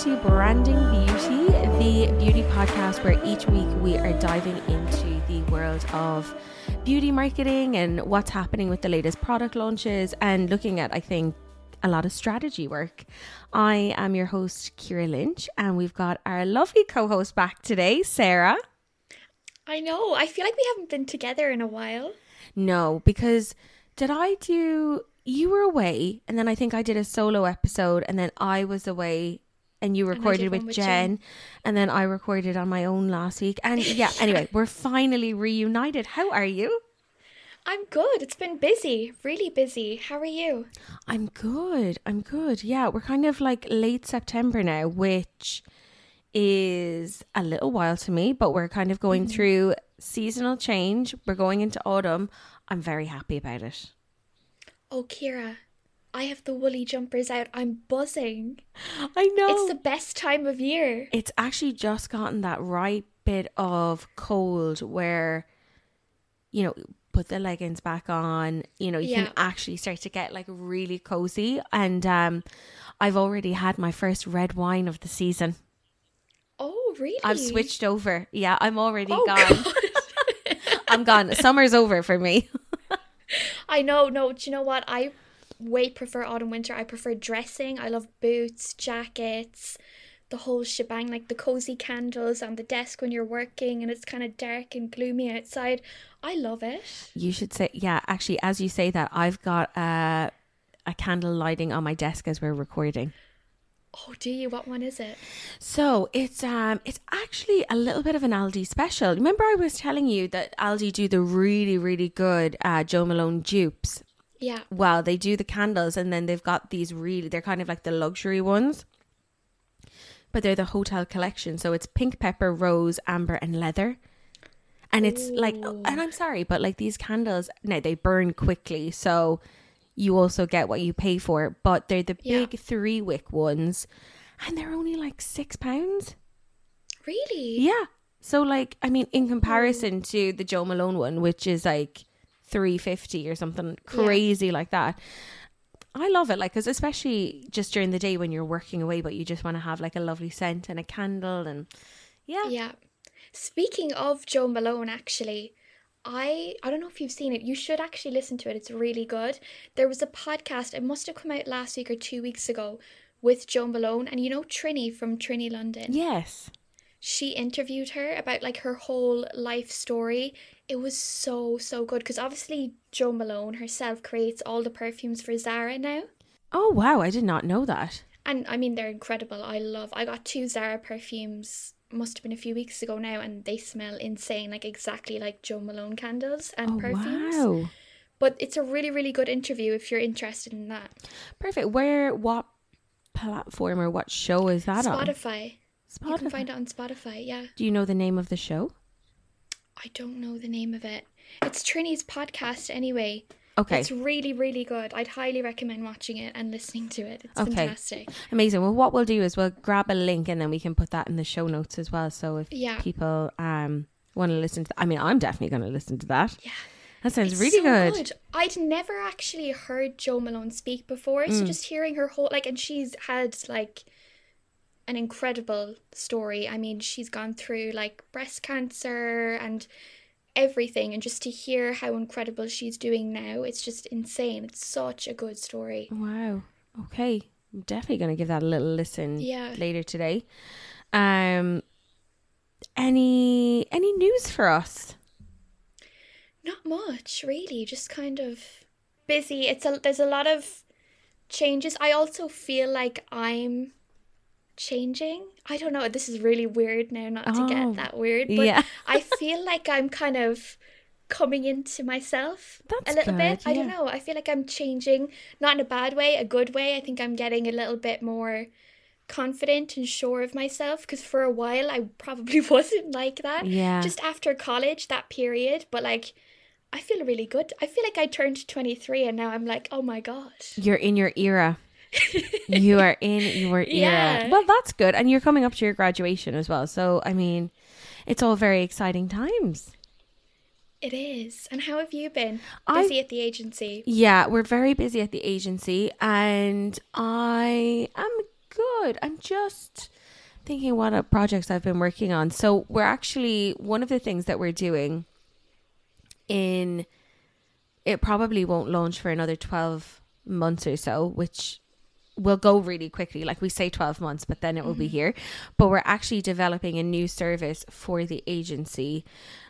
to Branding Beauty, the beauty podcast where each week we are diving into the world of beauty marketing and what's happening with the latest product launches and looking at, I think, a lot of strategy work. I am your host, Kira Lynch, and we've got our lovely co-host back today, Sarah. I know. I feel like we haven't been together in a while. No, because you were away, and then I think I did a solo episode, and then I was away and you recorded with Jen, and then I recorded on my own last week. And yeah, anyway, we're finally reunited. How are you? I'm good. It's been busy, really busy. How are you? I'm good. Yeah, we're kind of like late September now, which is a little while to me, but we're kind of going through seasonal change. We're going into autumn. I'm very happy about it. Oh, Kira, I have the woolly jumpers out. I'm buzzing. I know. It's the best time of year. It's actually just gotten that right bit of cold where, you know, put the leggings back on, you know, you can actually start to get like really cozy. And I've already had my first red wine of the season. Oh, really? I've switched over. Yeah, I'm already gone. I'm gone. Summer's over for me. I know. No, do you know what? I way prefer autumn, winter. I prefer dressing. I love boots, jackets, the whole shebang, like the cozy candles on the desk when you're working and it's kind of dark and gloomy outside. I love it. You should say, yeah, actually, as you say that, I've got a candle lighting on my desk as we're recording. Oh, do you? What one is it? So it's actually a little bit of an Aldi special. Remember I was telling you that Aldi do the really, really good Jo Malone dupes? Yeah. Well, they do the candles and then they've got these really, they're kind of like the luxury ones, but they're the hotel collection. So it's pink pepper, rose, amber and leather. And it's like, and I'm sorry, but like these candles, now they burn quickly. So you also get what you pay for, but they're the big 3-wick ones and they're only like £6. Really? Yeah. So like, I mean, in comparison to the Jo Malone one, which is like $3.50 or something crazy like that. I love it. Like, cause especially just during the day when you're working away, but you just want to have like a lovely scent and a candle and Yeah. Speaking of Jo Malone, actually, I don't know if you've seen it. You should actually listen to it. It's really good. There was a podcast. It must have come out last week or 2 weeks ago with Jo Malone. And you know Trini from Trini London? Yes. She interviewed her about like her whole life story. It was so, so good. Because obviously Jo Malone herself creates all the perfumes for Zara now. Oh, wow. I did not know that. And I mean, they're incredible. I got 2 Zara perfumes. Must have been a few weeks ago now, and they smell insane, like exactly like Jo Malone candles and perfumes. Wow. But it's a really, really good interview if you're interested in that. Perfect. What platform or what show is that on? Spotify. You can find it on Spotify, yeah. Do you know the name of the show? I don't know the name of it. It's Trini's podcast anyway. Okay. It's really, really good. I'd highly recommend watching it and listening to it. It's fantastic. Amazing. Well, what we'll do is we'll grab a link and then we can put that in the show notes as well. So if people want to listen to that, I mean, I'm definitely going to listen to that. Yeah. That sounds really so good. I'd never actually heard Jo Malone speak before. So just hearing her whole, like, and she's had like an incredible story. I mean, she's gone through like breast cancer and everything, and just to hear how incredible she's doing now, it's just insane. It's such a good story. Wow. Okay, I'm definitely going to give that a little listen later today. Any news for us? Not much, really. Just kind of busy. There's a lot of changes. I also feel like I'm changing. I don't know, this is really weird now, not to get that weird, but I feel like I'm kind of coming into myself a little bit. I don't know, I feel like I'm changing, not in a bad way, a good way. I think I'm getting a little bit more confident and sure of myself, because for a while I probably wasn't like that. Just after college, that period, but like I feel really good. I feel like I turned 23 and now I'm like, oh my god, you're in your era. You are in your era. Well, that's good. And you're coming up to your graduation as well, so I mean, it's all very exciting times. It is. And how have you been? Busy at the agency? Yeah, we're very busy at the agency, and I am good. I'm just thinking what other projects I've been working on. So we're actually, one of the things that we're doing in, it probably won't launch for another 12 months or so, which will go really quickly. Like we say 12 months, but then it will be here. But we're actually developing a new service for the agency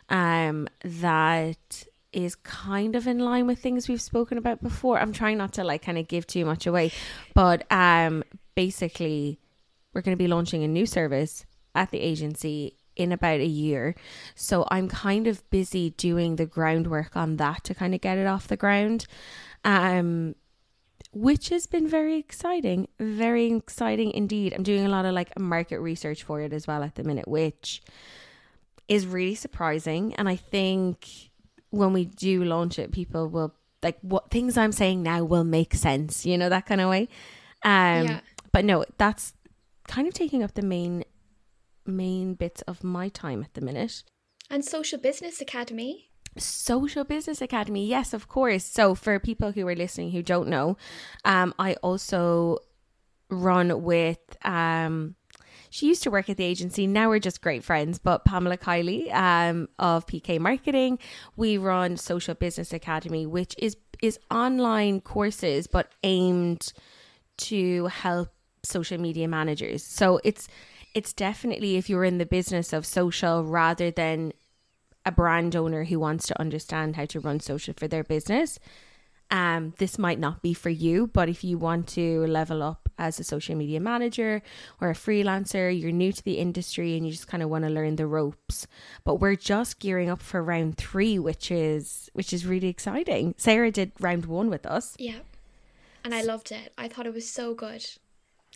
that is kind of in line with things we've spoken about before. I'm trying not to like kind of give too much away, but basically we're going to be launching a new service at the agency in about a year. So I'm kind of busy doing the groundwork on that to kind of get it off the ground, which has been very exciting indeed. I'm doing a lot of like market research for it as well at the minute, which is really surprising. And I think when we do launch it, people will like, what things I'm saying now will make sense, you know, that kind of way. But no, that's kind of taking up the main bits of my time at the minute. And Social Business Academy, yes, of course. So for people who are listening who don't know, I also run with she used to work at the agency. Now we're just great friends. But Pamela Kylie of PK Marketing, we run Social Business Academy, which is online courses, but aimed to help social media managers. So it's definitely if you're in the business of social rather than a brand owner who wants to understand how to run social for their business. This might not be for you, but if you want to level up as a social media manager or a freelancer, you're new to the industry and you just kind of want to learn the ropes. But we're just gearing up for round 3, which is really exciting. Sarah did round 1 with us. Yeah. And I loved it. I thought it was so good.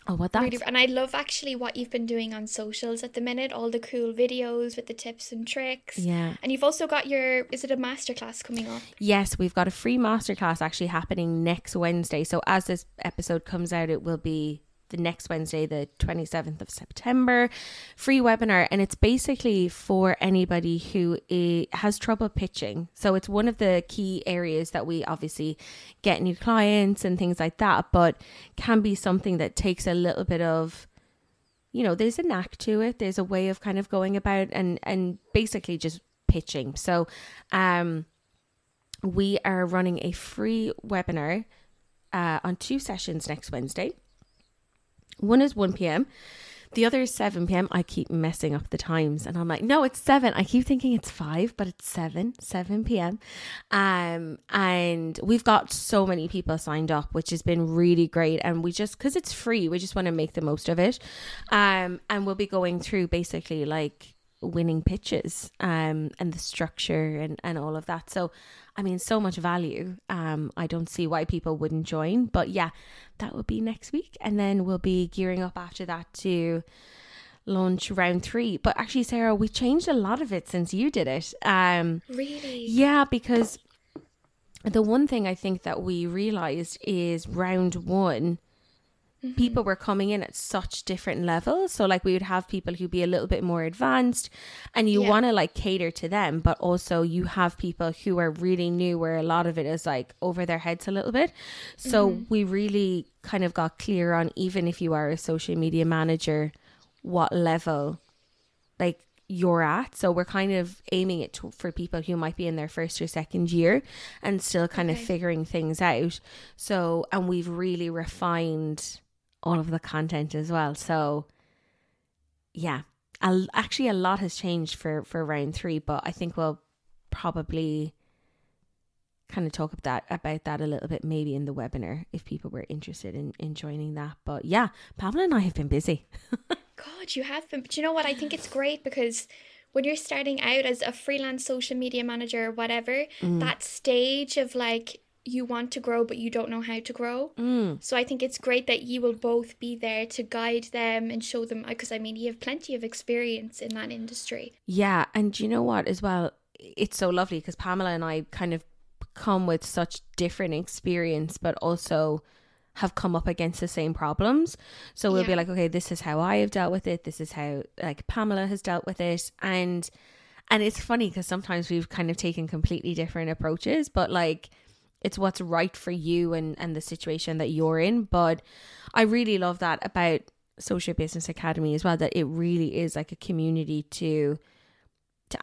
Oh, what that! Really, and I love actually what you've been doing on socials at the minute, all the cool videos with the tips and tricks. Yeah. And you've also got is it a masterclass coming up? Yes, we've got a free masterclass actually happening next Wednesday. So as this episode comes out, it will be the next Wednesday, the 27th of September, free webinar. And it's basically for anybody who has trouble pitching. So it's one of the key areas that we obviously get new clients and things like that, but can be something that takes a little bit of, you know, there's a knack to it. There's a way of kind of going about and basically just pitching. So we are running a free webinar on 2 sessions next Wednesday. One is 1 p.m. The other is 7 p.m. I keep messing up the times and I'm like, no, it's 7. I keep thinking it's 5, but it's 7 p.m. And we've got so many people signed up, which has been really great. And we just, because it's free, we just want to make the most of it. And we'll be going through basically like winning pitches and the structure and all of that. So, I mean, so much value. I don't see why people wouldn't join, but yeah, that would be next week. And then we'll be gearing up after that to launch round 3. But actually, Sarah, we changed a lot of it since you did it. Really? Yeah, because the one thing I think that we realized is round 1, people were coming in at such different levels. So like we would have people who'd be a little bit more advanced and you want to like cater to them, but also you have people who are really new where a lot of it is like over their heads a little bit. So we really kind of got clear on, even if you are a social media manager, what level like you're at. So we're kind of aiming it for people who might be in their first or second year and still kind of figuring things out. So, and we've really refined all of the content as well. So yeah, actually a lot has changed for round 3, but I think we'll probably kind of talk about that a little bit maybe in the webinar if people were interested in joining that. But yeah, Pamela and I have been busy. God, you have been. But you know what? I think it's great because when you're starting out as a freelance social media manager or whatever, that stage of like, you want to grow, but you don't know how to grow. So I think it's great that you will both be there to guide them and show them, because I mean, you have plenty of experience in that industry. Yeah. And you know what as well, it's so lovely because Pamela and I kind of come with such different experience, but also have come up against the same problems. So we'll be like, okay, this is how I have dealt with it. This is how like Pamela has dealt with it. And it's funny because sometimes we've kind of taken completely different approaches, but like, it's what's right for you and the situation that you're in. But I really love that about Social Business Academy as well, that it really is like a community to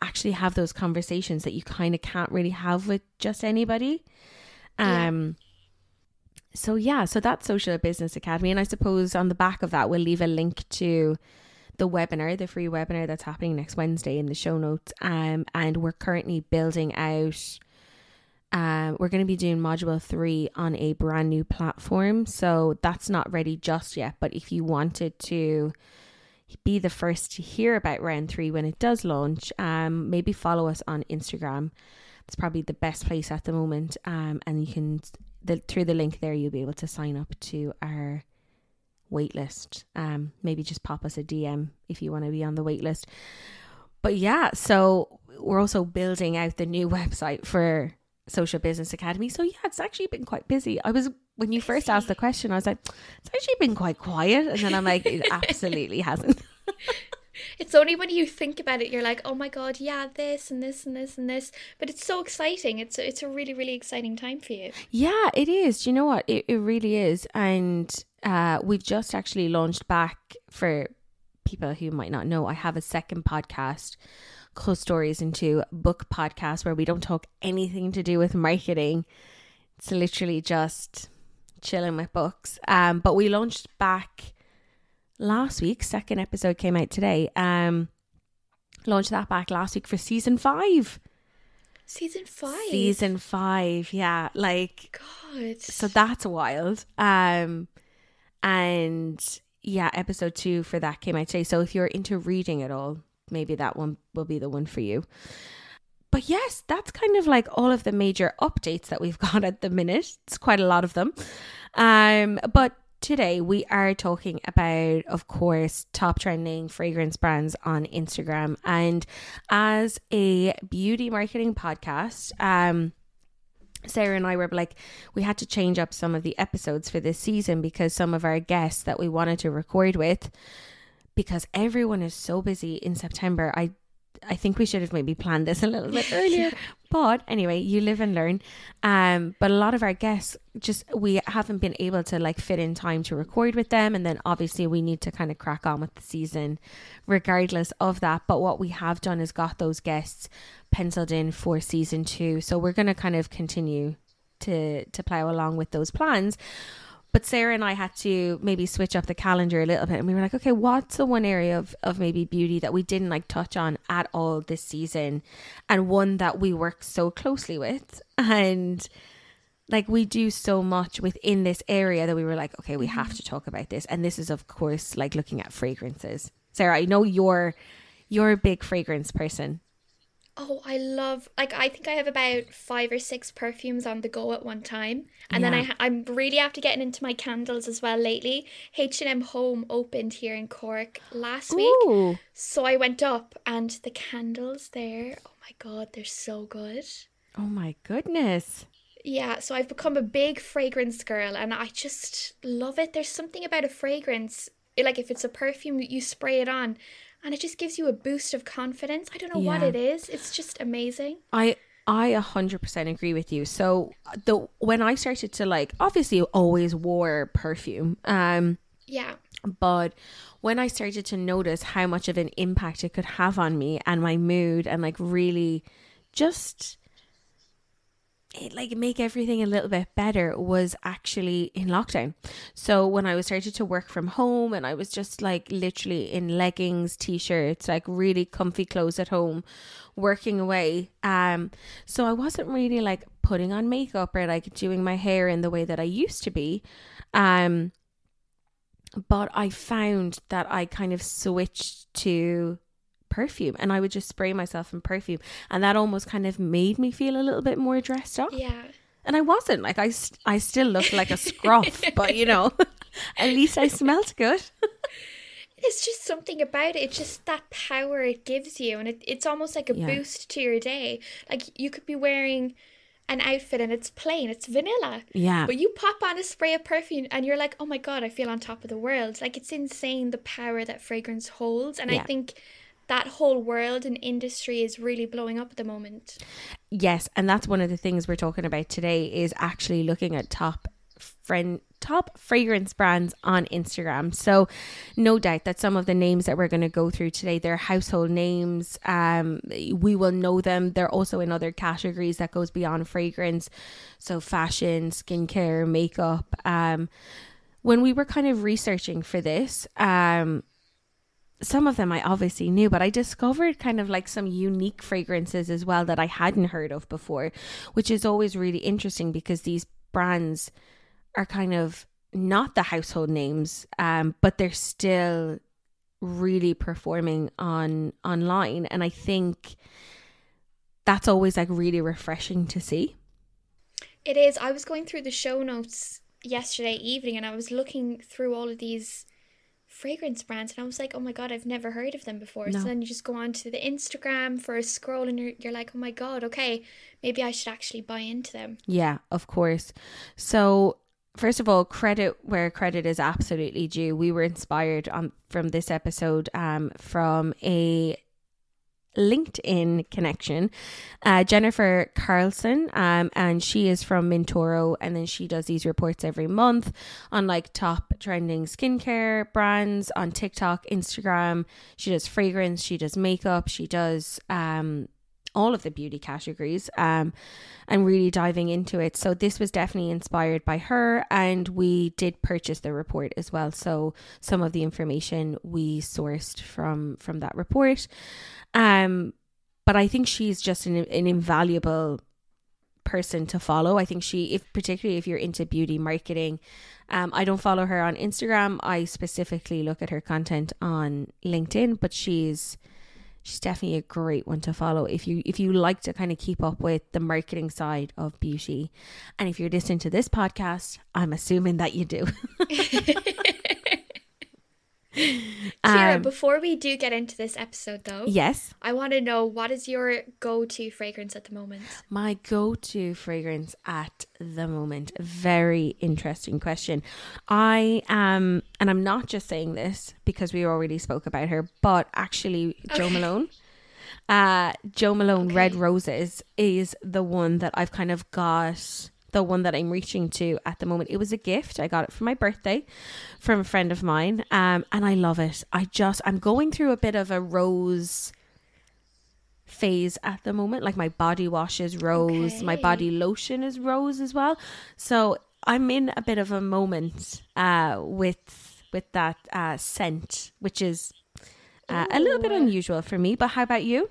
actually have those conversations that you kind of can't really have with just anybody. So that's Social Business Academy. And I suppose on the back of that, we'll leave a link to the webinar, the free webinar that's happening next Wednesday in the show notes. And we're currently building out, we're going to be doing module 3 on a brand new platform. So that's not ready just yet. But if you wanted to be the first to hear about round 3 when it does launch, maybe follow us on Instagram. It's probably the best place at the moment. And you can, through the link there, you'll be able to sign up to our waitlist. Maybe just pop us a DM if you want to be on the waitlist. But yeah, so we're also building out the new website for Social Business Academy. So yeah, it's actually been quite busy. When you first asked the question, I was like, it's actually been quite quiet. And then I'm like, it absolutely hasn't. It's only when you think about it, you're like, oh my God, yeah, this and this and this and this. But it's so exciting. It's a really, really exciting time for you. Yeah, it is. Do you know what? It really is. And we've just actually launched back, for people who might not know, I have a second podcast, Close Stories Into Book Podcast, where we don't talk anything to do with marketing. It's literally just chilling with books. But we launched back last week. Second episode came out today. Launched that back last week for season 5. Season 5. Yeah. Like, God. So that's wild. And yeah, episode 2 for that came out today. So if you're into reading at all, maybe that one will be the one for you. But yes, that's kind of like all of the major updates that we've got at the minute. It's quite a lot of them. But today we are talking about, of course, top trending fragrance brands on Instagram. And as a beauty marketing podcast, Sarah and I were like, we had to change up some of the episodes for this season because some of our guests that we wanted to record with, because everyone is so busy in September, I think we should have maybe planned this a little bit earlier. But anyway, you live and learn. But a lot of our guests, just we haven't been able to like fit in time to record with them. And then obviously we need to kind of crack on with the season regardless of that. But what we have done is got those guests penciled in for season 2. So we're going to kind of continue to plow along with those plans. But Sarah and I had to maybe switch up the calendar a little bit, and we were like, okay, what's the one area of maybe beauty that we didn't like touch on at all this season, and one that we work so closely with, and like we do so much within this area that we were like, okay, we have to talk about this. And this is, of course, like looking at fragrances. Sarah, I know you're a big fragrance person. Oh, I love, like, I think I have about 5 or 6 perfumes on the go at one time. And yeah. Then I'm really after getting into my candles as well lately. H&M Home opened here in Cork last week. So I went up, and the candles there, oh my God, they're so good. Oh my goodness. Yeah, so I've become a big fragrance girl, and I just love it. There's something about a fragrance, like if it's a perfume, you spray it on, and it just gives you a boost of confidence. I don't know what it is. It's just amazing. I 100% agree with you. So when I started to like, obviously you always wore perfume. Yeah. But when I started to notice how much of an impact it could have on me and my mood, and like really just it like make everything a little bit better, was actually in lockdown. So when I was started to work from home, and I was just like literally in leggings, t-shirts, like really comfy clothes at home, working away. So I wasn't really like putting on makeup or like doing my hair in the way that I used to be. But I found that I kind of switched to perfume, and I would just spray myself in perfume, and that almost kind of made me feel a little bit more dressed up. Yeah. And I wasn't like, I still looked like a scruff, but you know, at least I smelled good. It's just something about it. It's just that power it gives you, and it's almost like a boost to your day. Like you could be wearing an outfit and it's plain, it's vanilla, but you pop on a spray of perfume and you're like, oh my God, I feel on top of the world. Like it's insane the power that fragrance holds. And I think that whole world and industry is really blowing up at the moment. Yes, and that's one of the things we're talking about today, is actually looking at top top fragrance brands on Instagram. So no doubt that some of the names that we're going to go through today, they're household names. We will know them. They're also in other categories that goes beyond fragrance. So fashion, skincare, makeup. When we were kind of researching for this, some of them I obviously knew, but I discovered kind of like some unique fragrances as well that I hadn't heard of before, which is always really interesting because these brands are kind of not the household names, but they're still really performing online. And I think that's always like really refreshing to see. It is. I was going through the show notes yesterday evening and I was looking through all of these fragrance brands and I was like, oh my god, I've never heard of them before. No. So then you just go on to the Instagram for a scroll and you're like, oh my god, okay, maybe I should actually buy into them. Yeah, of course. So first of all, credit where credit is absolutely due. We were inspired from this episode from a LinkedIn connection, Jennifer Carlson, and she is from Mintoiro, and then she does these reports every month on like top trending skincare brands on TikTok, Instagram. She does fragrance, she does makeup, she does all of the beauty categories, and really diving into it. So this was definitely inspired by her, and we did purchase the report as well. So some of the information we sourced from that report. But I think she's just an invaluable person to follow. I think particularly if you're into beauty marketing. I don't follow her on Instagram. I specifically look at her content on LinkedIn, but she's definitely a great one to follow if you like to kind of keep up with the marketing side of beauty. And if you're listening to this podcast, I'm assuming that you do. Kira, before we do get into this episode though, yes, I want to know, what is your go-to fragrance at the moment? My go-to fragrance at the moment? Very interesting question. I am, and I'm not just saying this because we already spoke about her, but actually Jo Malone. Jo Malone, okay. Red Roses is the one that I've kind of got, the one that I'm reaching to at the moment. It was a gift. I got it for my birthday from a friend of mine. And I love it. I'm going through a bit of a rose phase at the moment. Like my body wash is rose. Okay. My body lotion is rose as well. So I'm in a bit of a moment with that scent, which is a little bit unusual for me. But how about you?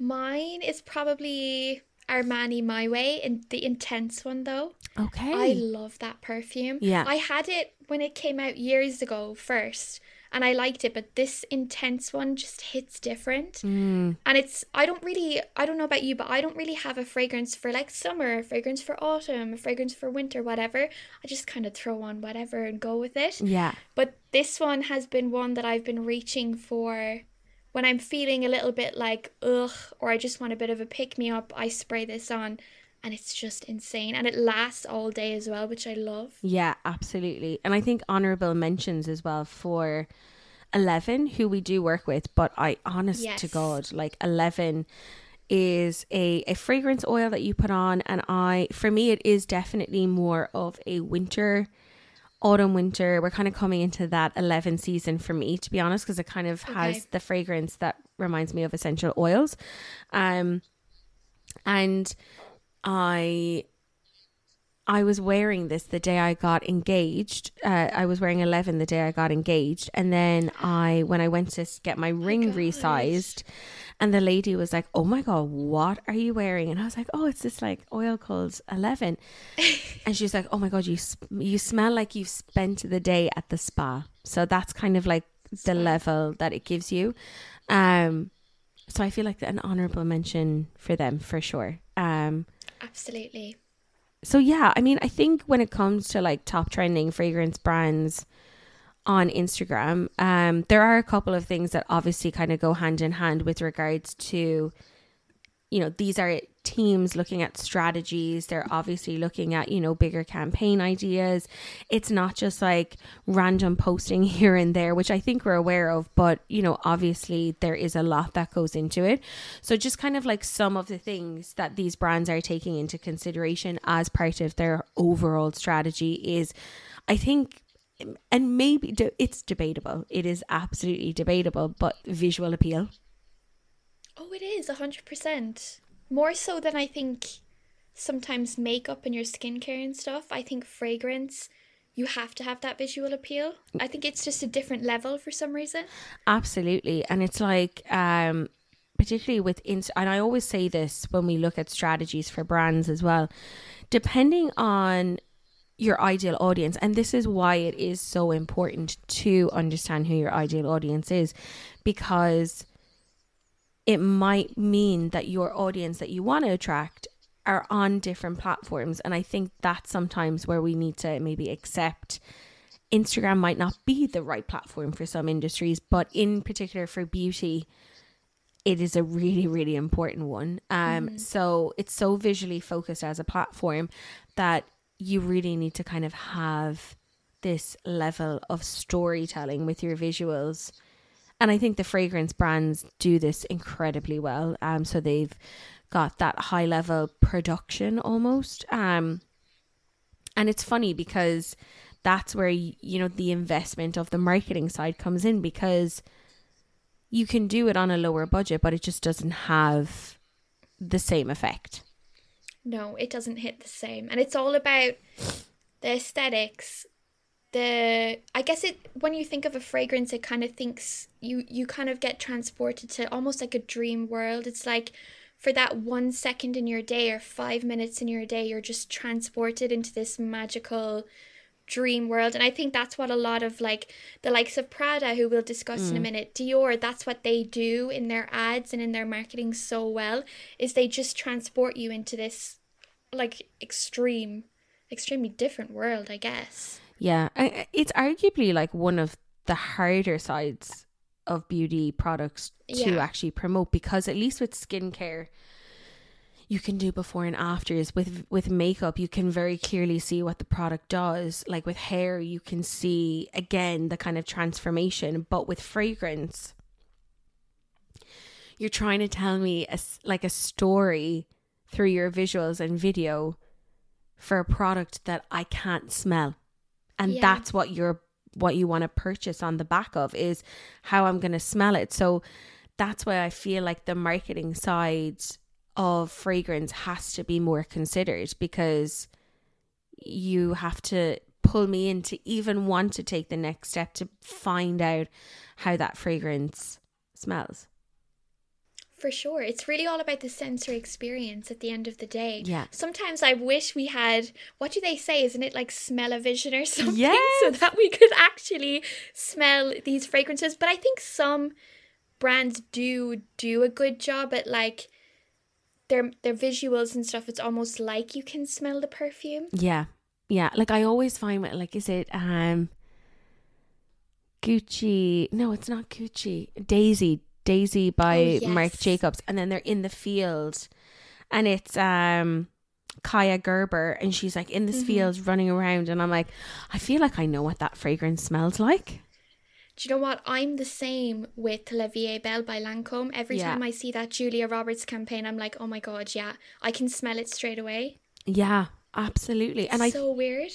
Mine is probably Armani My Way, and the intense one though. Okay. I love that perfume. Yeah. I had it when it came out years ago first and I liked it, but this intense one just hits different. And it's, I don't know about you, but I don't really have a fragrance for like summer, a fragrance for autumn, a fragrance for winter, whatever. I just kind of throw on whatever and go with it. Yeah. But this one has been one that I've been reaching for. When I'm feeling a little bit like, ugh, or I just want a bit of a pick-me-up, I spray this on and it's just insane. And it lasts all day as well, which I love. Yeah, absolutely. And I think honorable mentions as well for Eleven, who we do work with. But I, honest yes. to God, like Eleven is a fragrance oil that you put on. And for me, it is definitely more of a winter, autumn, winter. We're kind of coming into that 11 season for me, to be honest, because it kind of has the fragrance that reminds me of essential oils. And I was wearing this the day I got engaged. I was wearing 11 the day I got engaged. And then when I went to get my ring resized, and the lady was like, oh my God, what are you wearing? And I was like, oh, it's this like oil called 11. And she's like, oh my God, you smell like you've spent the day at the spa. So that's kind of like the level that it gives you. So I feel like an honorable mention for them for sure. Absolutely. So yeah, I mean, I think when it comes to like top trending fragrance brands on Instagram, there are a couple of things that obviously kind of go hand in hand with regards to, you know, these are teams looking at strategies. They're obviously looking at, you know, bigger campaign ideas. It's not just like random posting here and there, which I think we're aware of, but, you know, obviously there is a lot that goes into it. So just kind of like some of the things that these brands are taking into consideration as part of their overall strategy is, I think, and maybe it's debatable, it is absolutely debatable, but visual appeal. Oh, it is 100%. More so than I think sometimes makeup and your skincare and stuff. I think fragrance, you have to have that visual appeal. I think it's just a different level for some reason. Absolutely. And it's like, particularly with, and I always say this when we look at strategies for brands as well, depending on your ideal audience, and this is why it is so important to understand who your ideal audience is, because it might mean that your audience that you want to attract are on different platforms. And I think that's sometimes where we need to maybe accept Instagram might not be the right platform for some industries, but in particular for beauty, it is a really, really important one. So it's so visually focused as a platform that you really need to kind of have this level of storytelling with your visuals. And I think the fragrance brands do this incredibly well. So they've got that high level production almost. And it's funny because that's where, you know, the investment of the marketing side comes in, because you can do it on a lower budget, but it just doesn't have the same effect. No, it doesn't hit the same. And it's all about the aesthetics. I guess it, when you think of a fragrance, it kind of thinks you kind of get transported to almost like a dream world. It's like for that 1 second in your day or 5 minutes in your day, you're just transported into this magical dream world. And I think that's what a lot of like the likes of Prada, who we'll discuss in a minute, Dior, that's what they do in their ads and in their marketing so well, is they just transport you into this like extremely different world, I guess. Yeah, it's arguably like one of the harder sides of beauty products to actually promote, because at least with skincare, you can do before and afters. With makeup, you can very clearly see what the product does. Like with hair, you can see, again, the kind of transformation. But with fragrance, you're trying to tell me a story through your visuals and video for a product that I can't smell. And that's what you want to purchase on the back of, is how I'm going to smell it. So that's why I feel like the marketing side of fragrance has to be more considered, because you have to pull me in to even want to take the next step to find out how that fragrance smells. For sure. It's really all about the sensory experience at the end of the day. Yeah. Sometimes I wish we had, what do they say? Isn't it like smell-o-vision or something? Yes. So that we could actually smell these fragrances. But I think some brands do a good job at like their visuals and stuff. It's almost like you can smell the perfume. Yeah. Yeah. Like I always find, like, is it Gucci? No, it's not Gucci. Daisy by Marc Jacobs, and then they're in the field, and it's Kaya Gerber, and she's like in this field running around, and I'm like, I feel like I know what that fragrance smells like. Do you know what? I'm the same with La Vie est Belle by Lancôme. Every time I see that Julia Roberts campaign, I'm like, oh my god, yeah, I can smell it straight away. Yeah, absolutely. And it's so weird.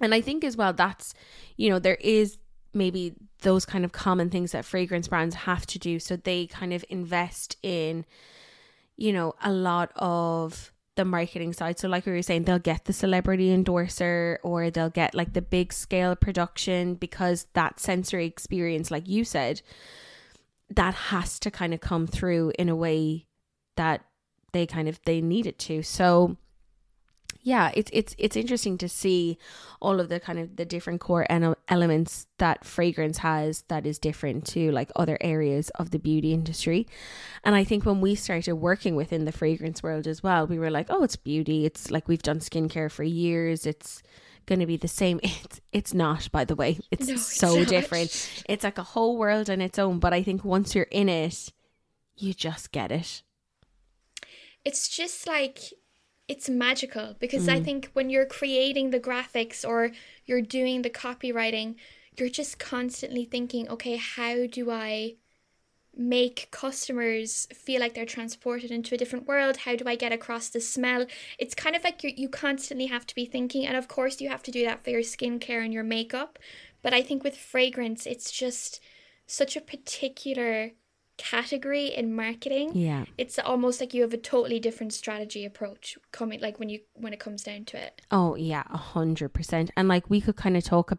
And I think as well, that's, you know, there is maybe those kind of common things that fragrance brands have to do. So they kind of invest in, you know, a lot of the marketing side. So like we were saying, they'll get the celebrity endorser, or they'll get like the big scale production, because that sensory experience, like you said, that has to kind of come through in a way that they need it to. So yeah, it's interesting to see all of the kind of the different core elements that fragrance has that is different to like other areas of the beauty industry. And I think when we started working within the fragrance world as well, we were like, oh, it's beauty. It's like, we've done skincare for years. It's going to be the same. It's not, by the way. It's so different. It's like a whole world on its own. But I think once you're in it, you just get it. it's just like, it's magical, because I think when you're creating the graphics or you're doing the copywriting, you're just constantly thinking, okay, how do I make customers feel like they're transported into a different world? How do I get across the smell? It's kind of like you constantly have to be thinking, and of course you have to do that for your skincare and your makeup. But I think with fragrance, it's just such a particular category in marketing. Yeah, it's almost like you have a totally different strategy approach coming, like when it comes down to it. Oh yeah, 100%. And like we could talk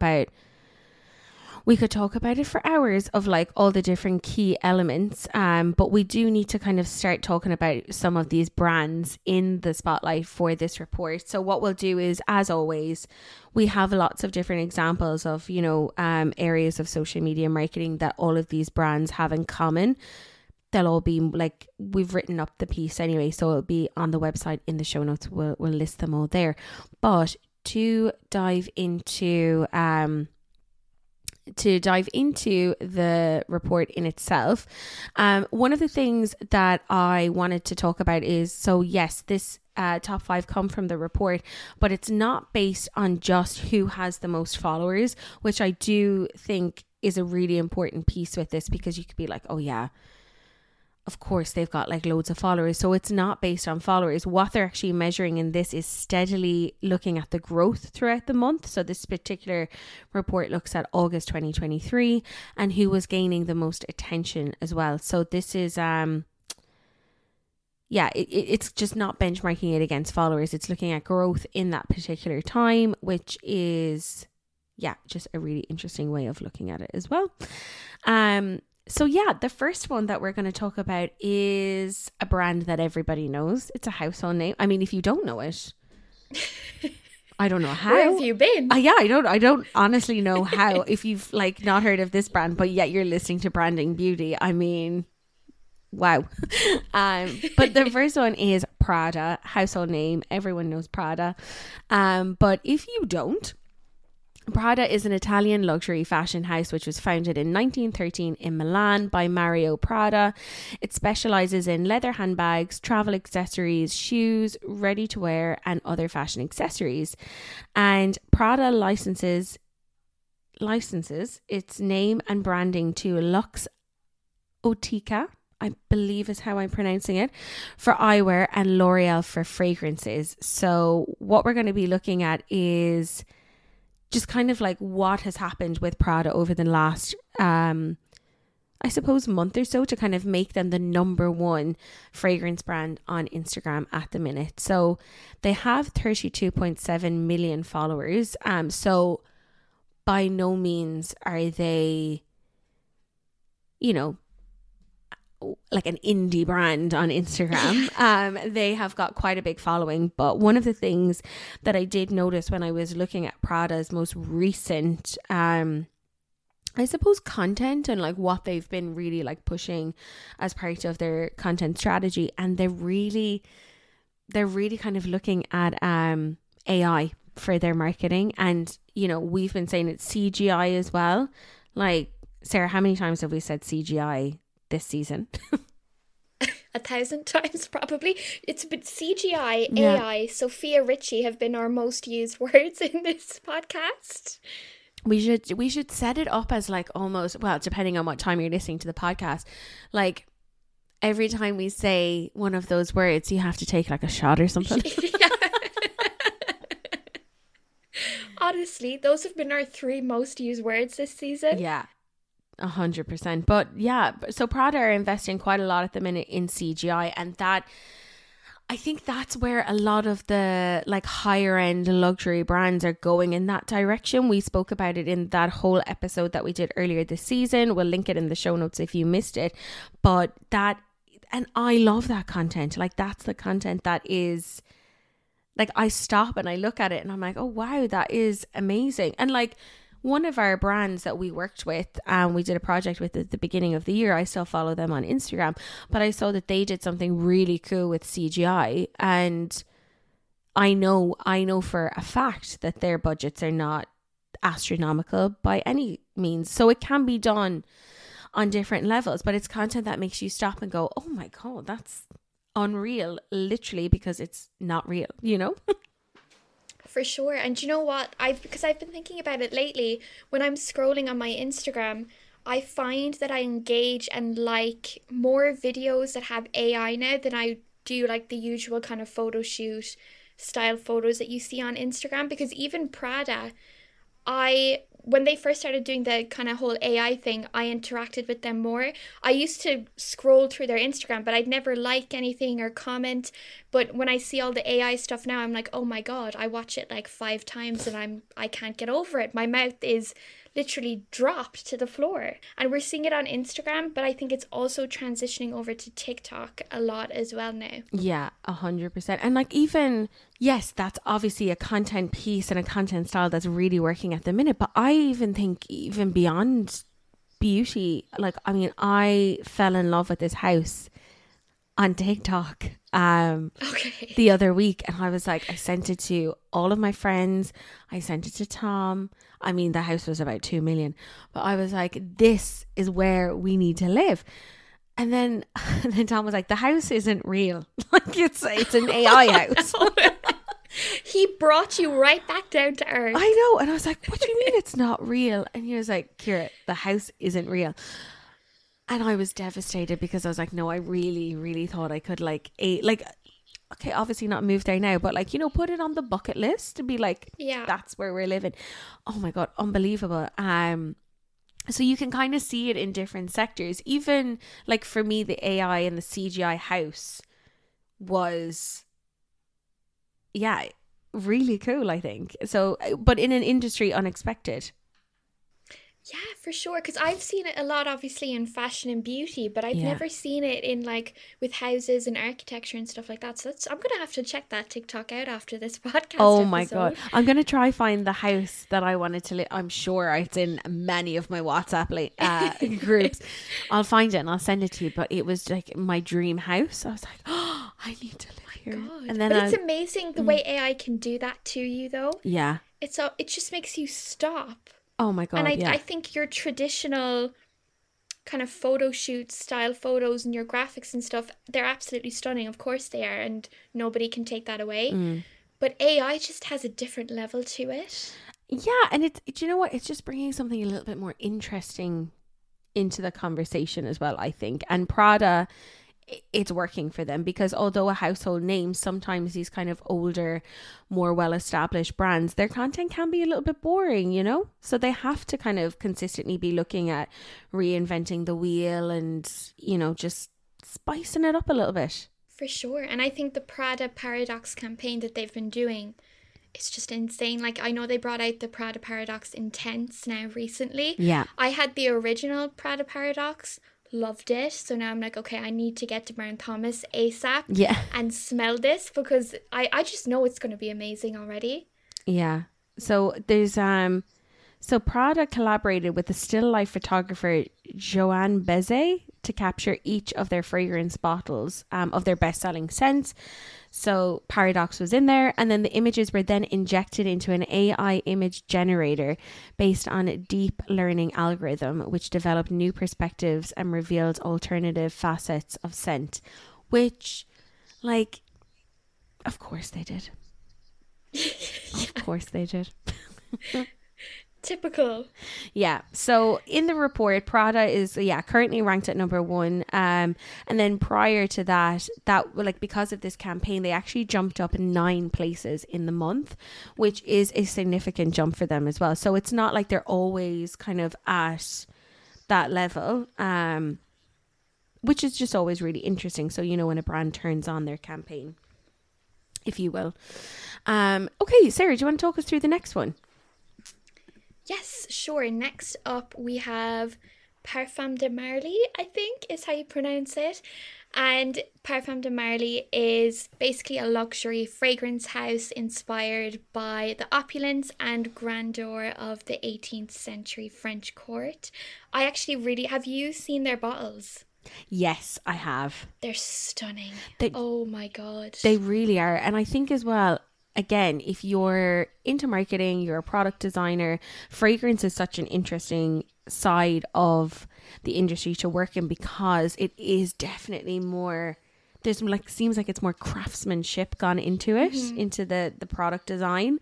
about it for hours of like all the different key elements, but we do need to kind of start talking about some of these brands in the spotlight for this report. So what we'll do is, as always, we have lots of different examples of, you know, areas of social media marketing that all of these brands have in common. They'll all be like, we've written up the piece anyway, so it'll be on the website in the show notes. We'll list them all there. But to dive into the report in itself, one of the things that I wanted to talk about is, so yes, this top 5 come from the report, but it's not based on just who has the most followers, which I do think is a really important piece with this, because you could be like, oh yeah, of course they've got like loads of followers. So it's not based on followers. What they're actually measuring in this is steadily looking at the growth throughout the month. So this particular report looks at August 2023 and who was gaining the most attention as well. So this is it's just not benchmarking it against followers. It's looking at growth in that particular time, which is just a really interesting way of looking at it as well. So yeah, the first one that we're going to talk about is a brand that everybody knows. It's a household name. I mean, if you don't know it, I don't know how. Where have you been? I don't honestly know how. If you've like not heard of this brand, but yet you're listening to Branding Beauty, I mean, wow. But the first one is Prada, household name. Everyone knows Prada. But if you don't, Prada is an Italian luxury fashion house which was founded in 1913 in Milan by Mario Prada. It specializes in leather handbags, travel accessories, shoes, ready-to-wear and other fashion accessories. And Prada licenses its name and branding to Lux Ottica, I believe is how I'm pronouncing it, for eyewear and L'Oreal for fragrances. So what we're going to be looking at is just kind of like what has happened with Prada over the last, I suppose, month or so, to kind of make them the number one fragrance brand on Instagram at the minute. So they have 32.7 million followers. So by no means are they, you know, like an indie brand on Instagram. They have got quite a big following, but one of the things that I did notice when I was looking at Prada's most recent I suppose content and like what they've been really like pushing as part of their content strategy, and they're really kind of looking at AI for their marketing. And you know, we've been saying it's CGI as well. Like, Sarah, how many times have we said CGI this season? 1,000 times probably. It's been CGI, yeah. AI, Sophia Richie have been our most used words in this podcast. We should set it up as like almost, well, depending on what time you're listening to the podcast, like every time we say one of those words you have to take like a shot or something. Honestly, those have been our 3 most used words this season. Yeah, 100%. But yeah, so Prada are investing quite a lot at the minute in CGI, and that, I think that's where a lot of the like higher end luxury brands are going in that direction. We spoke about it in that whole episode that we did earlier this season. We'll link it in the show notes if you missed it. But that, and I love that content. Like, that's the content that is like, I stop and I look at it and I'm like, oh wow, that is amazing. And like, one of our brands that we worked with, we did a project with at the beginning of the year, I still follow them on Instagram, but I saw that they did something really cool with CGI, and I know for a fact that their budgets are not astronomical by any means. So it can be done on different levels, but it's content that makes you stop and go, oh my God, that's unreal, literally, because it's not real, you know? For sure. And you know what? Because I've been thinking about it lately, when I'm scrolling on my Instagram, I find that I engage and like more videos that have AI now than I do like the usual kind of photo shoot style photos that you see on Instagram. Because even Prada, when they first started doing the kind of whole AI thing, I interacted with them more. I used to scroll through their Instagram, but I'd never like anything or comment. But when I see all the AI stuff now, I'm like, oh my God, I watch it like 5 times and I can't get over it. My mouth is literally dropped to the floor. And we're seeing it on Instagram, but I think it's also transitioning over to TikTok a lot as well now. Yeah, 100%. And like even, yes, that's obviously a content piece and a content style that's really working at the minute. But I even think even beyond beauty, like, I mean, I fell in love with this house on TikTok the other week, and I was like, I sent it to all of my friends, I sent it to Tom. I mean, the house was about 2 million, but I was like, this is where we need to live. And then Tom was like, the house isn't real, like it's an AI house. He brought you right back down to earth. I know. And I was like, what do you mean it's not real? And he was like, Kira, the house isn't real. And I was devastated, because I was like, no, I really, really thought I could okay, obviously not move there now, but like, you know, put it on the bucket list to be like, yeah, that's where we're living. Oh my God, unbelievable. So you can kind of see it in different sectors. Even like for me, the AI and the CGI house was, yeah, really cool, I think. So, but in an industry unexpected. Yeah, for sure. Because I've seen it a lot, obviously, in fashion and beauty, but I've never seen it in like with houses and architecture and stuff like that. So I'm going to have to check that TikTok out after this podcast. Oh my God. I'm going to try find the house that I wanted to live. I'm sure it's in many of my WhatsApp groups. I'll find it and I'll send it to you. But it was like my dream house. I was like, oh, I need to live here. God. And then it's amazing the way AI can do that to you, though. Yeah. It just makes you stop. Oh my God. And I think your traditional kind of photo shoot style photos and your graphics and stuff, they're absolutely stunning. Of course they are. And nobody can take that away. Mm. But AI just has a different level to it. Yeah. And do you know what? It's just bringing something a little bit more interesting into the conversation as well, I think. And Prada, it's working for them, because although a household name, sometimes these kind of older, more well-established brands, their content can be a little bit boring, you know, so they have to kind of consistently be looking at reinventing the wheel and, you know, just spicing it up a little bit. For sure. And I think the Prada Paradox campaign that they've been doing, it's just insane. Like, I know they brought out the Prada Paradox Intense now recently. Yeah, I had the original Prada Paradox, loved it. So now I'm like, okay, I need to get to Baron Thomas ASAP and smell this, because I just know it's going to be amazing already. Yeah. So there's so Prada collaborated with the still life photographer Joanne Beze to capture each of their fragrance bottles of their best-selling scents. So Paradox was in there, and then the images were then injected into an AI image generator based on a deep learning algorithm, which developed new perspectives and revealed alternative facets of scent, which, like, of course they did. Of course they did. Typical. Yeah. So in the report, Prada is currently ranked at number 1. And then prior to that, like, because of this campaign, they actually jumped up 9 places in the month, which is a significant jump for them as well. So it's not like they're always kind of at that level, which is just always really interesting. So, you know, when a brand turns on their campaign, if you will. Okay, Sarah, do you want to talk us through the next one? Yes, sure. Next up, we have Parfum de Marly, I think is how you pronounce it. And Parfum de Marly is basically a luxury fragrance house inspired by the opulence and grandeur of the 18th century French court. I actually have you seen their bottles? Yes, I have. They're stunning. Oh my God. They really are. And I think as well, again, if you're into marketing, you're a product designer, fragrance is such an interesting side of the industry to work in, because it is definitely more, there's some, like, seems like it's more craftsmanship gone into it, mm-hmm. into the product design.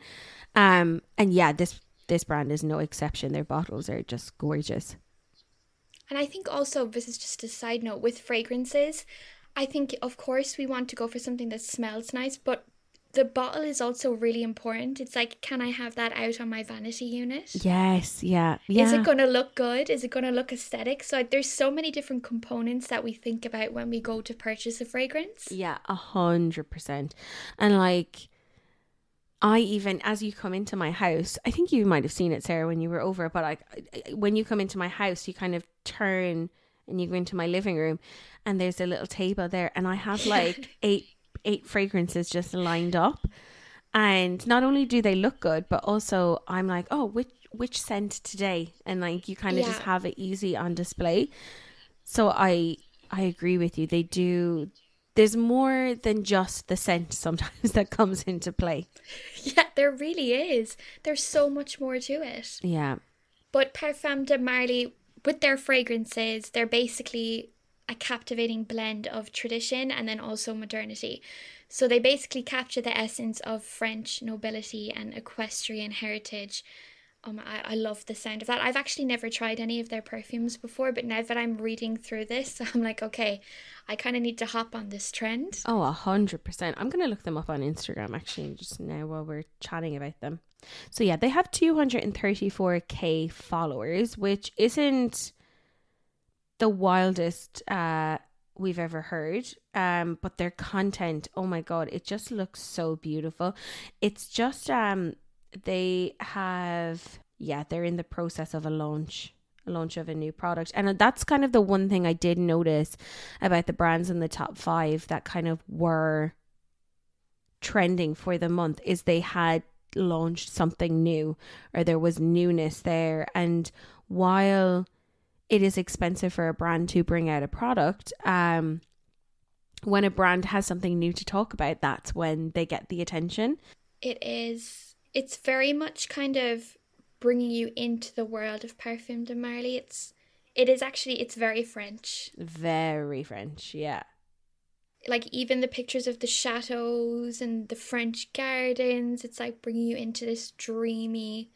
And yeah, this brand is no exception. Their bottles are just gorgeous. And I think also, this is just a side note, with fragrances, I think, of course, we want to go for something that smells nice, but the bottle is also really important. It's like, can I have that out on my vanity unit? Yes, yeah. yeah. Is it going to look good? Is it going to look aesthetic? So there's so many different components that we think about when we go to purchase a fragrance. Yeah, 100%. And like... I even, as you come into my house, I think you might have seen it, Sarah, when you were over, but like when you come into my house, you kind of turn and you go into my living room and there's a little table there and I have like eight fragrances just lined up. And not only do they look good, but also I'm like, oh, which scent today? And like you kind of just have it easy on display. So I agree with you. They do... There's more than just the scent sometimes that comes into play. Yeah, there really is. There's so much more to it. Yeah. But Parfum de Marly, with their fragrances, they're basically a captivating blend of tradition and then also modernity. So they basically capture the essence of French nobility and equestrian heritage. I love the sound of that. I've actually never tried any of their perfumes before, but now that I'm reading through this, I'm like, okay, I kind of need to hop on this trend. Oh, 100%. I'm going to look them up on Instagram actually just now while we're chatting about them. So yeah, they have 234,000 followers, which isn't the wildest we've ever heard. But their content, oh my God, it just looks so beautiful. It's just... They have, they're in the process of a launch of a new product. And that's kind of the one thing I did notice about the brands in the top five that kind of were trending for the month is they had launched something new or there was newness there. And while it is expensive for a brand to bring out a product, when a brand has something new to talk about, that's when they get the attention. It is... It's very much kind of bringing you into the world of Parfum de Marly. It's very French. Very French, yeah. Like even the pictures of the chateaux and the French gardens, it's like bringing you into this dreamy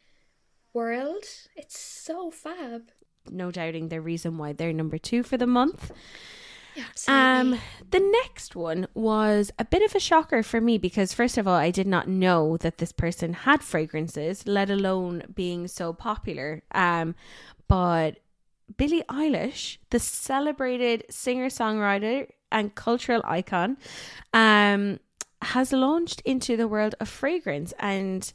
world. It's so fab. No doubting the reason why they're number 2 for the month. Absolutely. The next one was a bit of a shocker for me because first of all, I did not know that this person had fragrances, let alone being so popular. But Billie Eilish, the celebrated singer-songwriter and cultural icon, has launched into the world of fragrance, and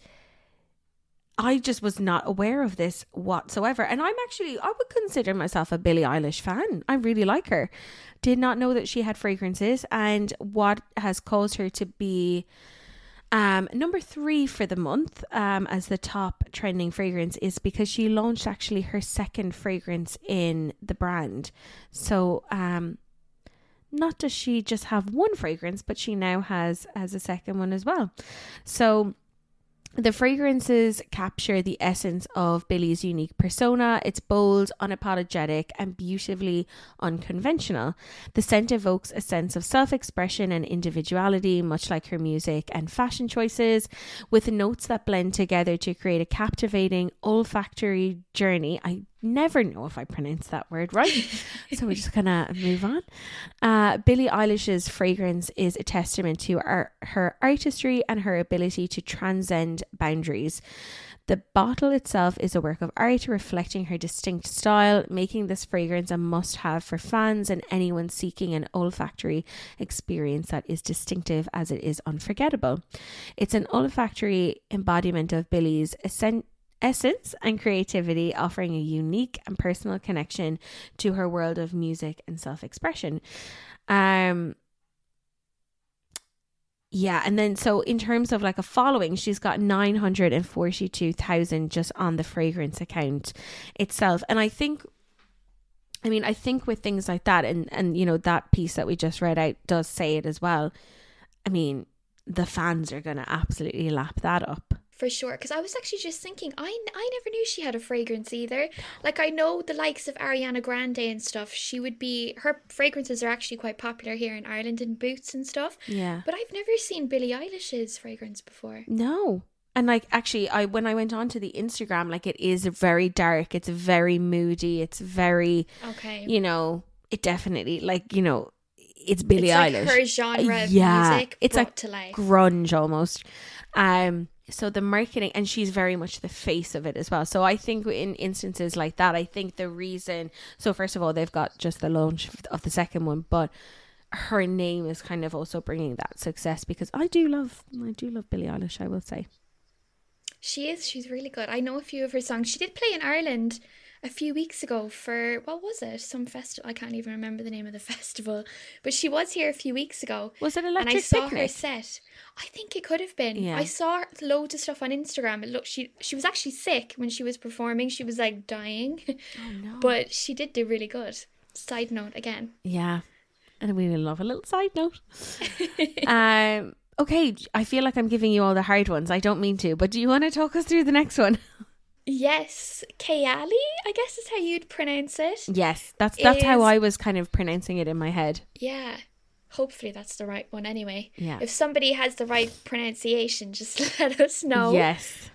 I just was not aware of this whatsoever. And I would consider myself a Billie Eilish fan. I really like her. Did not know that she had fragrances and what has caused her to be number 3 for the month as the top trending fragrance is because she launched actually her second fragrance in the brand. So not does she just have one fragrance, but she now has a second one as well. So... The fragrances capture the essence of Billie's unique persona. It's bold, unapologetic, and beautifully unconventional. The scent evokes a sense of self-expression and individuality, much like her music and fashion choices, with notes that blend together to create a captivating olfactory journey. I never know if I pronounce that word right, so we're just gonna move on. Billie Eilish's fragrance is a testament to her artistry and her ability to transcend boundaries. The bottle itself is a work of art reflecting her distinct style, making this fragrance a must-have for fans and anyone seeking an olfactory experience that is distinctive as it is unforgettable. It's an olfactory embodiment of Billie's essence and creativity, offering a unique and personal connection to her world of music and self-expression. And then so in terms of like a following, she's got 942,000 just on the fragrance account itself. And I think with things like that and you know, that piece that we just read out does say it as well. I mean, the fans are going to absolutely lap that up. for sure. Because I was actually just thinking, I never knew she had a fragrance either. Like, I know the likes of Ariana Grande and stuff, she would be, her fragrances are actually quite popular here in Ireland in Boots and stuff. Yeah. But I've never seen Billie Eilish's fragrance before. No. And like, actually, when I went on to the Instagram, like, it is very dark. It's very moody. It's very, okay, you know, it definitely, like, you know, it's Billie Eilish. Like her genre of music. It's like grunge almost. So the marketing, and she's very much the face of it as well. So I think in instances like that, I think the reason, so first of all, they've got just the launch of the second one, but her name is kind of also bringing that success, because I do love Billie Eilish, I will say. She's really good. I know a few of her songs. She did play in Ireland a few weeks ago for, what was it? Some festival. I can't even remember the name of the festival, but she was here a few weeks ago. Was it Electric Picnic? And I saw her set. I think it could have been. Yeah. I saw loads of stuff on Instagram. It looked, she was actually sick when she was performing. She was like dying. Oh no. But she did do really good. Side note again. Yeah. And we love a little side note. Okay, I feel like I'm giving you all the hard ones. I don't mean to, but do you want to talk us through the next one? Yes, Kayali, I guess is how you'd pronounce it. Yes, that's how I was kind of pronouncing it in my head. Yeah, hopefully that's the right one anyway. Yeah. If somebody has the right pronunciation, just let us know. Yes.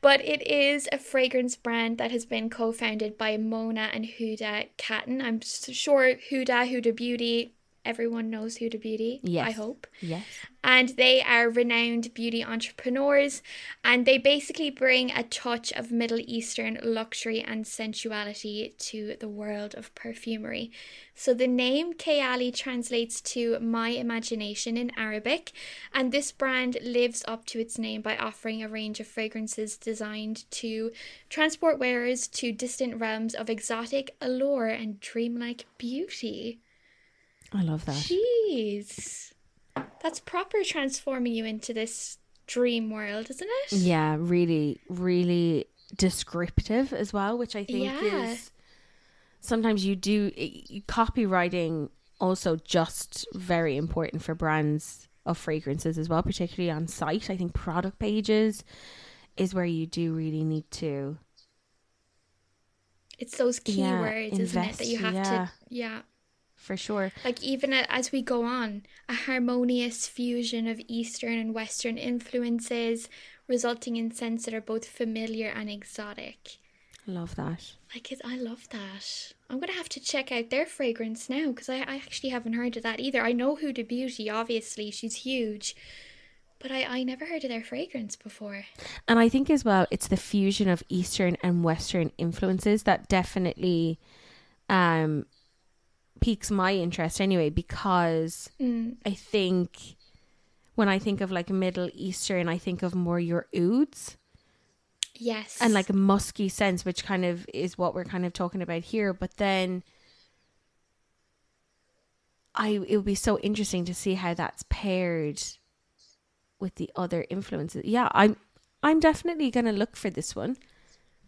But it is a fragrance brand that has been co-founded by Mona and Huda Kattan. I'm sure Huda Beauty... Everyone knows Huda Beauty, yes. I hope. Yes. And they are renowned beauty entrepreneurs, and they basically bring a touch of Middle Eastern luxury and sensuality to the world of perfumery. So the name Kayali translates to my imagination in Arabic, and this brand lives up to its name by offering a range of fragrances designed to transport wearers to distant realms of exotic allure and dreamlike beauty. I love that. Jeez. That's proper transforming you into this dream world, isn't it? Yeah, really, really descriptive as well, which I think is sometimes you do, copywriting also just very important for brands of fragrances as well, particularly on site. I think product pages is where you do really need to. It's those keywords, isn't it, that you have to, for sure. Like, even as we go on, a harmonious fusion of Eastern and Western influences, resulting in scents that are both familiar and exotic. Love that. Like, I love that. I'm going to have to check out their fragrance now, because I actually haven't heard of that either. I know Huda Beauty, obviously, she's huge, but I never heard of their fragrance before. And I think as well, it's the fusion of Eastern and Western influences that definitely... piques my interest anyway, because I think when I think of like Middle Eastern, I think of more your ouds, yes, and like a musky sense, which kind of is what we're kind of talking about here. But then it would be so interesting to see how that's paired with the other influences. Yeah, I'm definitely gonna look for this one.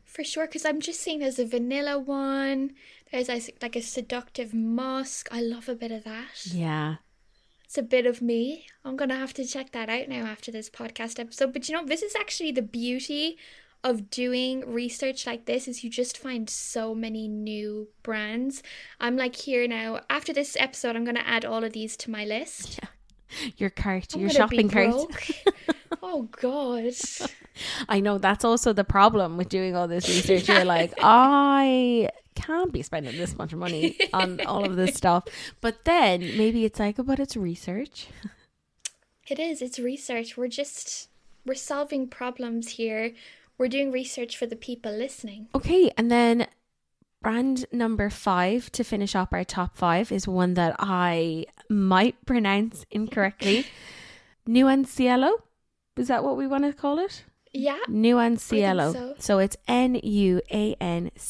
For sure, because I'm just seeing there's a vanilla one. There's like a seductive musk. I love a bit of that. Yeah. It's a bit of me. I'm going to have to check that out now after this podcast episode. But you know, this is actually the beauty of doing research like this, is you just find so many new brands. I'm like, here now, after this episode, I'm going to add all of these to my list. Yeah. Your cart, your shopping cart. Oh God. I know, that's also the problem with doing all this research. You're like, I can't be spending this much money on all of this stuff. But then maybe it's like, but it's research. It is, it's research. We're solving problems here. We're doing research for the people listening. Okay, and then brand number 5 to finish up our top 5 is one that I might pronounce incorrectly. Nuancielo. Is that what we want to call it? Yeah. Nuancielo. So it's Nuancielo.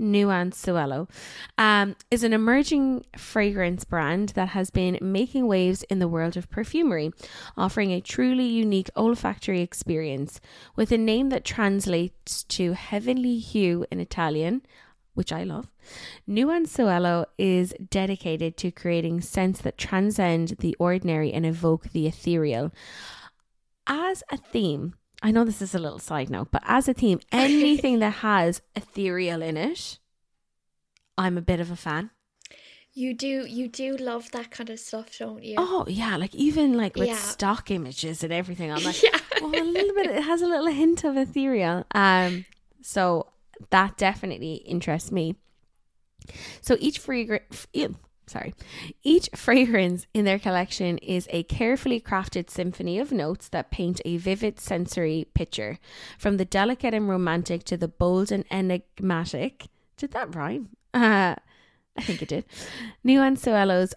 Nuancielo is an emerging fragrance brand that has been making waves in the world of perfumery, offering a truly unique olfactory experience with a name that translates to heavenly hue in Italian, which I love. Nuancielo is dedicated to creating scents that transcend the ordinary and evoke the ethereal. as a theme, I know this is a little side note, but as a theme, anything that has ethereal in it, I'm a bit of a fan. You do love that kind of stuff, don't you? Oh yeah, like even like with stock images and everything, I'm like, a little bit. It has a little hint of ethereal. So that definitely interests me. So each fragrance in their collection is a carefully crafted symphony of notes that paint a vivid sensory picture, from the delicate and romantic to the bold and enigmatic. Did that rhyme? I think it did. Nuancielo's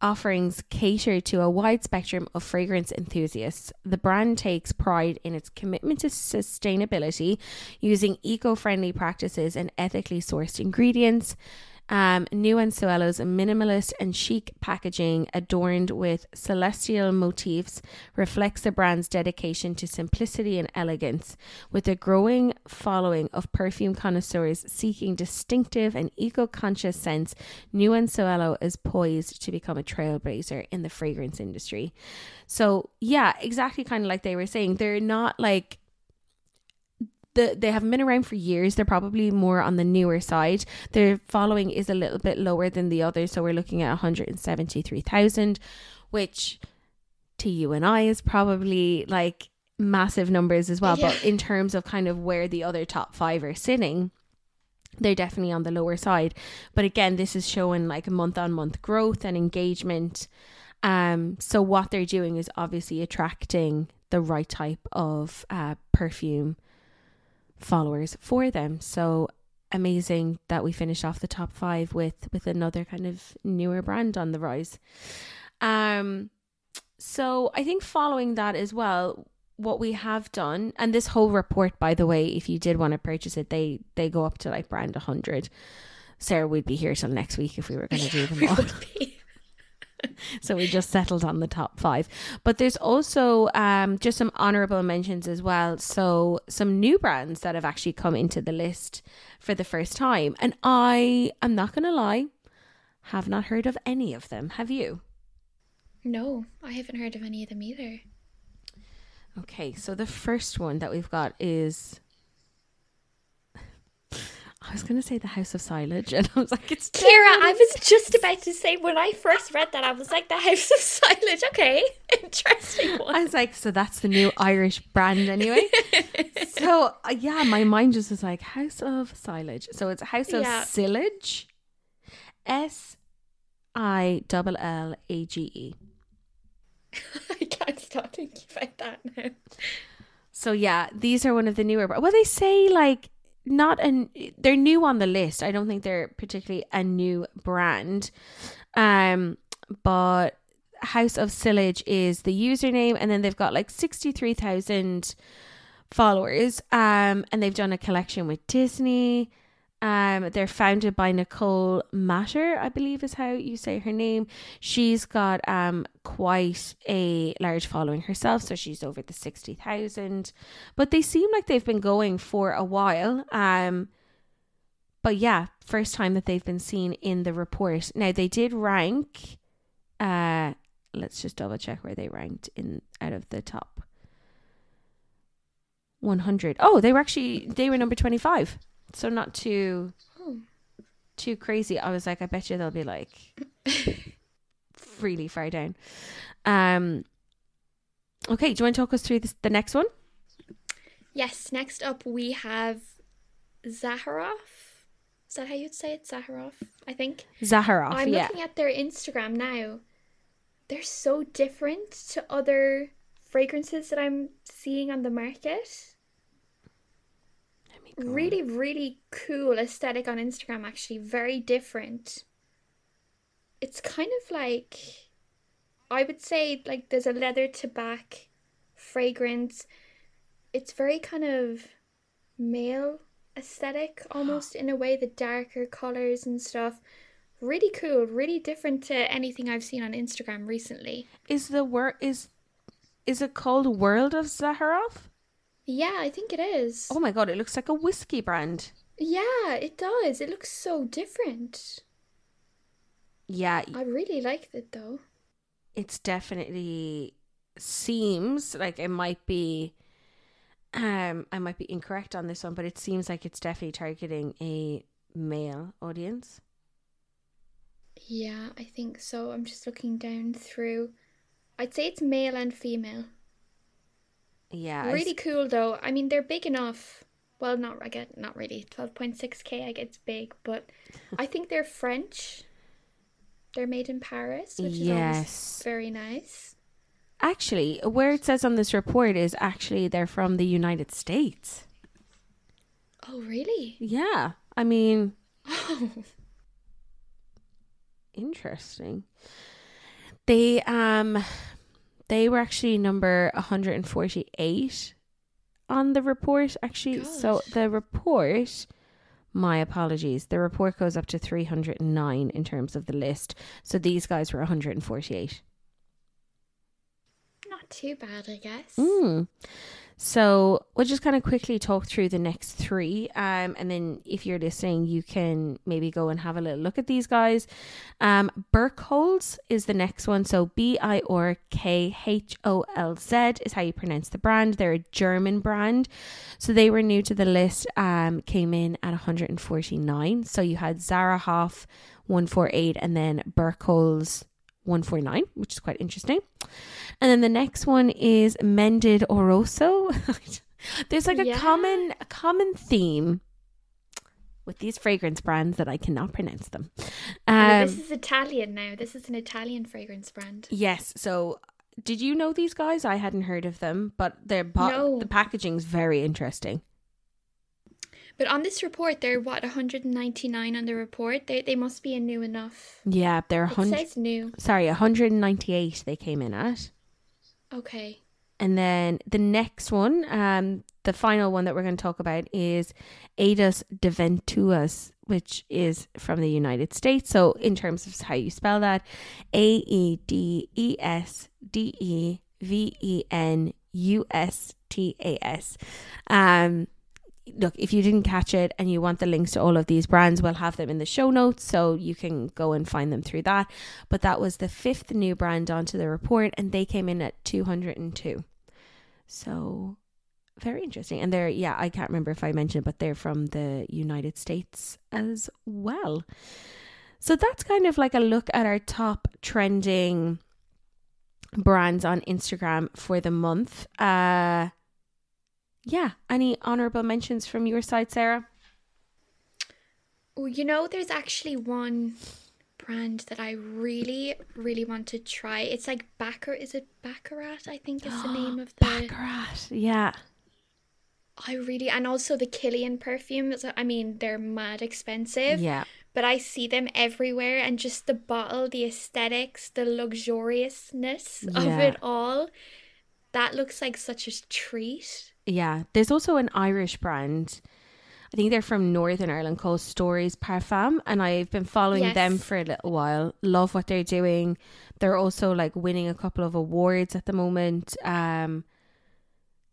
offerings cater to a wide spectrum of fragrance enthusiasts. The brand takes pride in its commitment to sustainability, using eco-friendly practices and ethically sourced ingredients. Nuancielo's minimalist and chic packaging, adorned with celestial motifs, reflects the brand's dedication to simplicity and elegance. With a growing following of perfume connoisseurs seeking distinctive and eco-conscious scents, Nuancielo is poised to become a trailblazer in the fragrance industry. So yeah, exactly, kind of like they were saying, they're not like... They haven't been around for years. They're probably more on the newer side. Their following is a little bit lower than the others. So we're looking at 173,000, which to you and I is probably like massive numbers as well. Yeah. But in terms of kind of where the other top five are sitting, they're definitely on the lower side. But again, this is showing like a month-on-month growth and engagement. So what they're doing is obviously attracting the right type of perfume followers for them. So amazing that we finished off the top five with another kind of newer brand on the rise. So I think following that as well, what we have done, and this whole report, by the way, if you did want to purchase it, they go up to like brand 100. Sarah, we'd be here till next week if we were going to do them all. So we just settled on the top five. But there's also just some honorable mentions as well. So some new brands that have actually come into the list for the first time. And I am not going to lie, have not heard of any of them. Have you? No, I haven't heard of any of them either. Okay, so the first one that we've got is... I was going to say the House of Silage, and I was like, it's Kira. I was just about to say, when I first read that, I was like, the House of Silage. Okay, interesting one. I was like, so that's the new Irish brand anyway. So yeah, my mind just was like, House of Silage. So it's House of Silage, Sillage. I can't stop thinking about that now. So yeah, these are one of the newer. Well, they say like... they're new on the list. I don't think they're particularly a new brand, but House of Sillage is the username, and then they've got like 63,000 followers, and they've done a collection with Disney. They're founded by Nicole Matter, I believe is how you say her name. She's got quite a large following herself, so she's over the 60,000. But they seem like they've been going for a while. But yeah, first time that they've been seen in the report. Now they did rank. Let's just double check where they ranked in out of the top 100. Oh, they were number 25. So not too crazy. I was like, I bet you they'll be like really far down. Okay, do you want to talk us through the next one? Yes, next up we have Zaharoff. Is that how you'd say it? Zaharoff, I think. Zaharoff, I'm looking at their Instagram now. They're so different to other fragrances that I'm seeing on the market. Really, really cool aesthetic on Instagram, actually. Very different. It's kind of like, I would say, like there's a leather to back fragrance. It's very kind of male aesthetic, almost in a way, the darker colors and stuff. Really cool, really different to anything I've seen on Instagram recently. Is it called World of Zaharoff? Yeah, I think it is. Oh my god, it looks like a whiskey brand. Yeah, it does. It looks so different. Yeah. I really liked it though. It's definitely seems like it might be, I might be incorrect on this one, but it seems like it's definitely targeting a male audience. Yeah, I think so. I'm just looking down through. I'd say it's male and female. Yeah. Really cool though. I mean, they're big enough. Well, not really. 12.6K, I guess, big, but I think they're French. They're made in Paris, which is always very nice. Actually, where it says on this report is actually they're from the United States. Oh, really? Yeah. I mean... Oh. Interesting. They were actually number 148 on the report, actually. Gosh. So the report, my apologies, the report goes up to 309 in terms of the list. So these guys were 148. Not too bad, I guess. So we'll just kind of quickly talk through the next three, and then if you're listening, you can maybe go and have a little look at these guys. Burkholz is the next one. So Birkholz is how you pronounce the brand. They're a German brand. So they were new to the list, came in at 149. So you had Zaharoff 148 and then Burkholz 149, which is quite interesting. And then the next one is Mended Oroso. There's like a common theme with these fragrance brands that I cannot pronounce them. This is Italian now. This is an Italian fragrance brand. Yes. So did you know these guys? I hadn't heard of them, but the packaging is very interesting. But on this report, they're 199 on the report. They must be a new enough. Yeah, they're 100. It says new. Sorry, 198 they came in at. Okay. And then the next one, the final one that we're going to talk about is Adas Deventuras, which is from the United States. So in terms of how you spell that, AEDESDEVENUSTAS. Look, if you didn't catch it and you want the links to all of these brands, we'll have them in the show notes so you can go and find them through that. But that was the fifth new brand onto the report, and they came in at 202. So very interesting. And they're, I can't remember if I mentioned, but they're from the United States as well. So that's kind of like a look at our top trending brands on Instagram for the month. Any honourable mentions from your side, Sarah? Oh, there's actually one brand that I really, really want to try. It's like Baccarat. Is it Baccarat? I think is the name of the... Baccarat, yeah. And also the Killian perfumes. I mean, they're mad expensive. Yeah. But I see them everywhere, and just the bottle, the aesthetics, the luxuriousness of it all. That looks like such a treat. Yeah, there's also an Irish brand. I think they're from Northern Ireland called Stories Parfum, and I've been following them for a little while. Love what they're doing. They're also like winning a couple of awards at the moment. And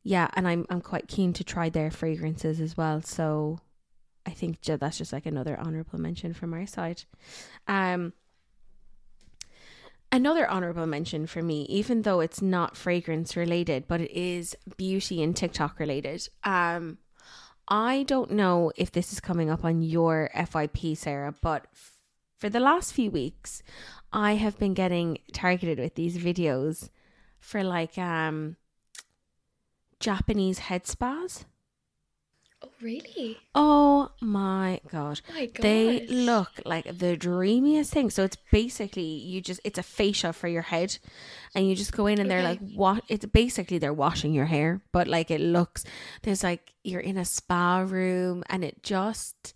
I'm quite keen to try their fragrances as well. So I think that's just like another honourable mention from our side. Another honourable mention for me, even though it's not fragrance related, but it is beauty and TikTok related. I don't know if this is coming up on your FYP, Sarah, but for the last few weeks, I have been getting targeted with these videos for like Japanese head spas. Oh, really? Oh, my God. Oh my gosh. They look like the dreamiest thing. So it's basically it's a facial for your head, and you just go in and they're like, what? It's basically they're washing your hair, but like it looks, there's like you're in a spa room and it just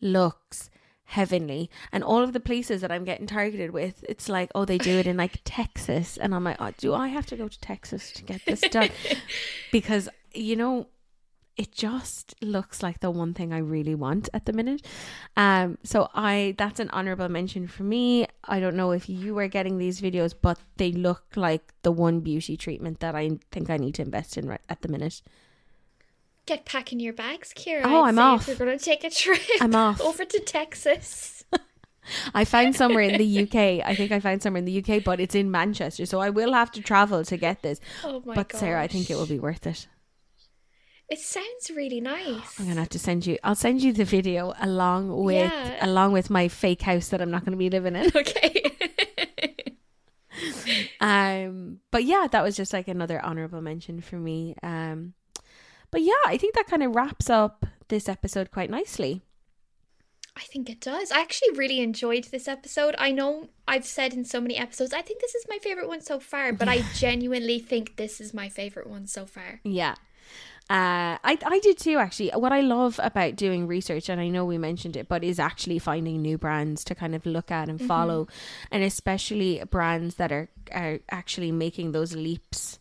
looks heavenly. And all of the places that I'm getting targeted with, it's like, oh, they do it in like Texas. And I'm like, oh, do I have to go to Texas to get this done? Because, it just looks like the one thing I really want at the minute. So that's an honourable mention for me. I don't know if you are getting these videos, but they look like the one beauty treatment that I think I need to invest in right at the minute. Get packing your bags, Kira. Oh, I'm off. We're going to take a trip. I'm off. Over to Texas. I found somewhere in the UK. I think I found somewhere in the UK, but it's in Manchester, so I will have to travel to get this. Oh my gosh. But Sarah, I think it will be worth it. It sounds really nice. I'm gonna have to send you. I'll send you the video along with my fake house that I'm not going to be living in. Okay. But yeah, that was just like another honorable mention for me. But yeah, I think that kind of wraps up this episode quite nicely. I think it does. I actually really enjoyed this episode. I know I've said in so many episodes, I think this is my favorite one so far, but I genuinely think this is my favorite one so far. Yeah. I did too, actually. What I love about doing research, and I know we mentioned it, but is actually finding new brands to kind of look at and follow, and especially brands that are actually making those leaps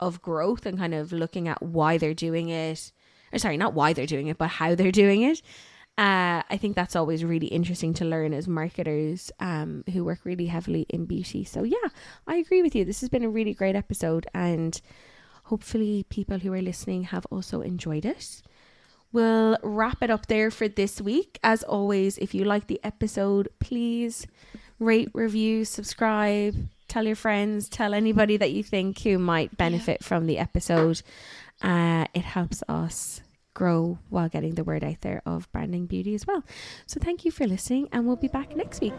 of growth and kind of looking at why they're doing it. Or sorry, not why they're doing it, but how they're doing it. I think that's always really interesting to learn as marketers who work really heavily in beauty. So yeah, I agree with you. This has been a really great episode, and hopefully people who are listening have also enjoyed it. We'll wrap it up there for this week. As always, if you like the episode, please rate, review, subscribe, tell your friends, tell anybody that you think who might benefit from the episode. It helps us grow while getting the word out there of Branding Beauty as well. So thank you for listening, and we'll be back next week.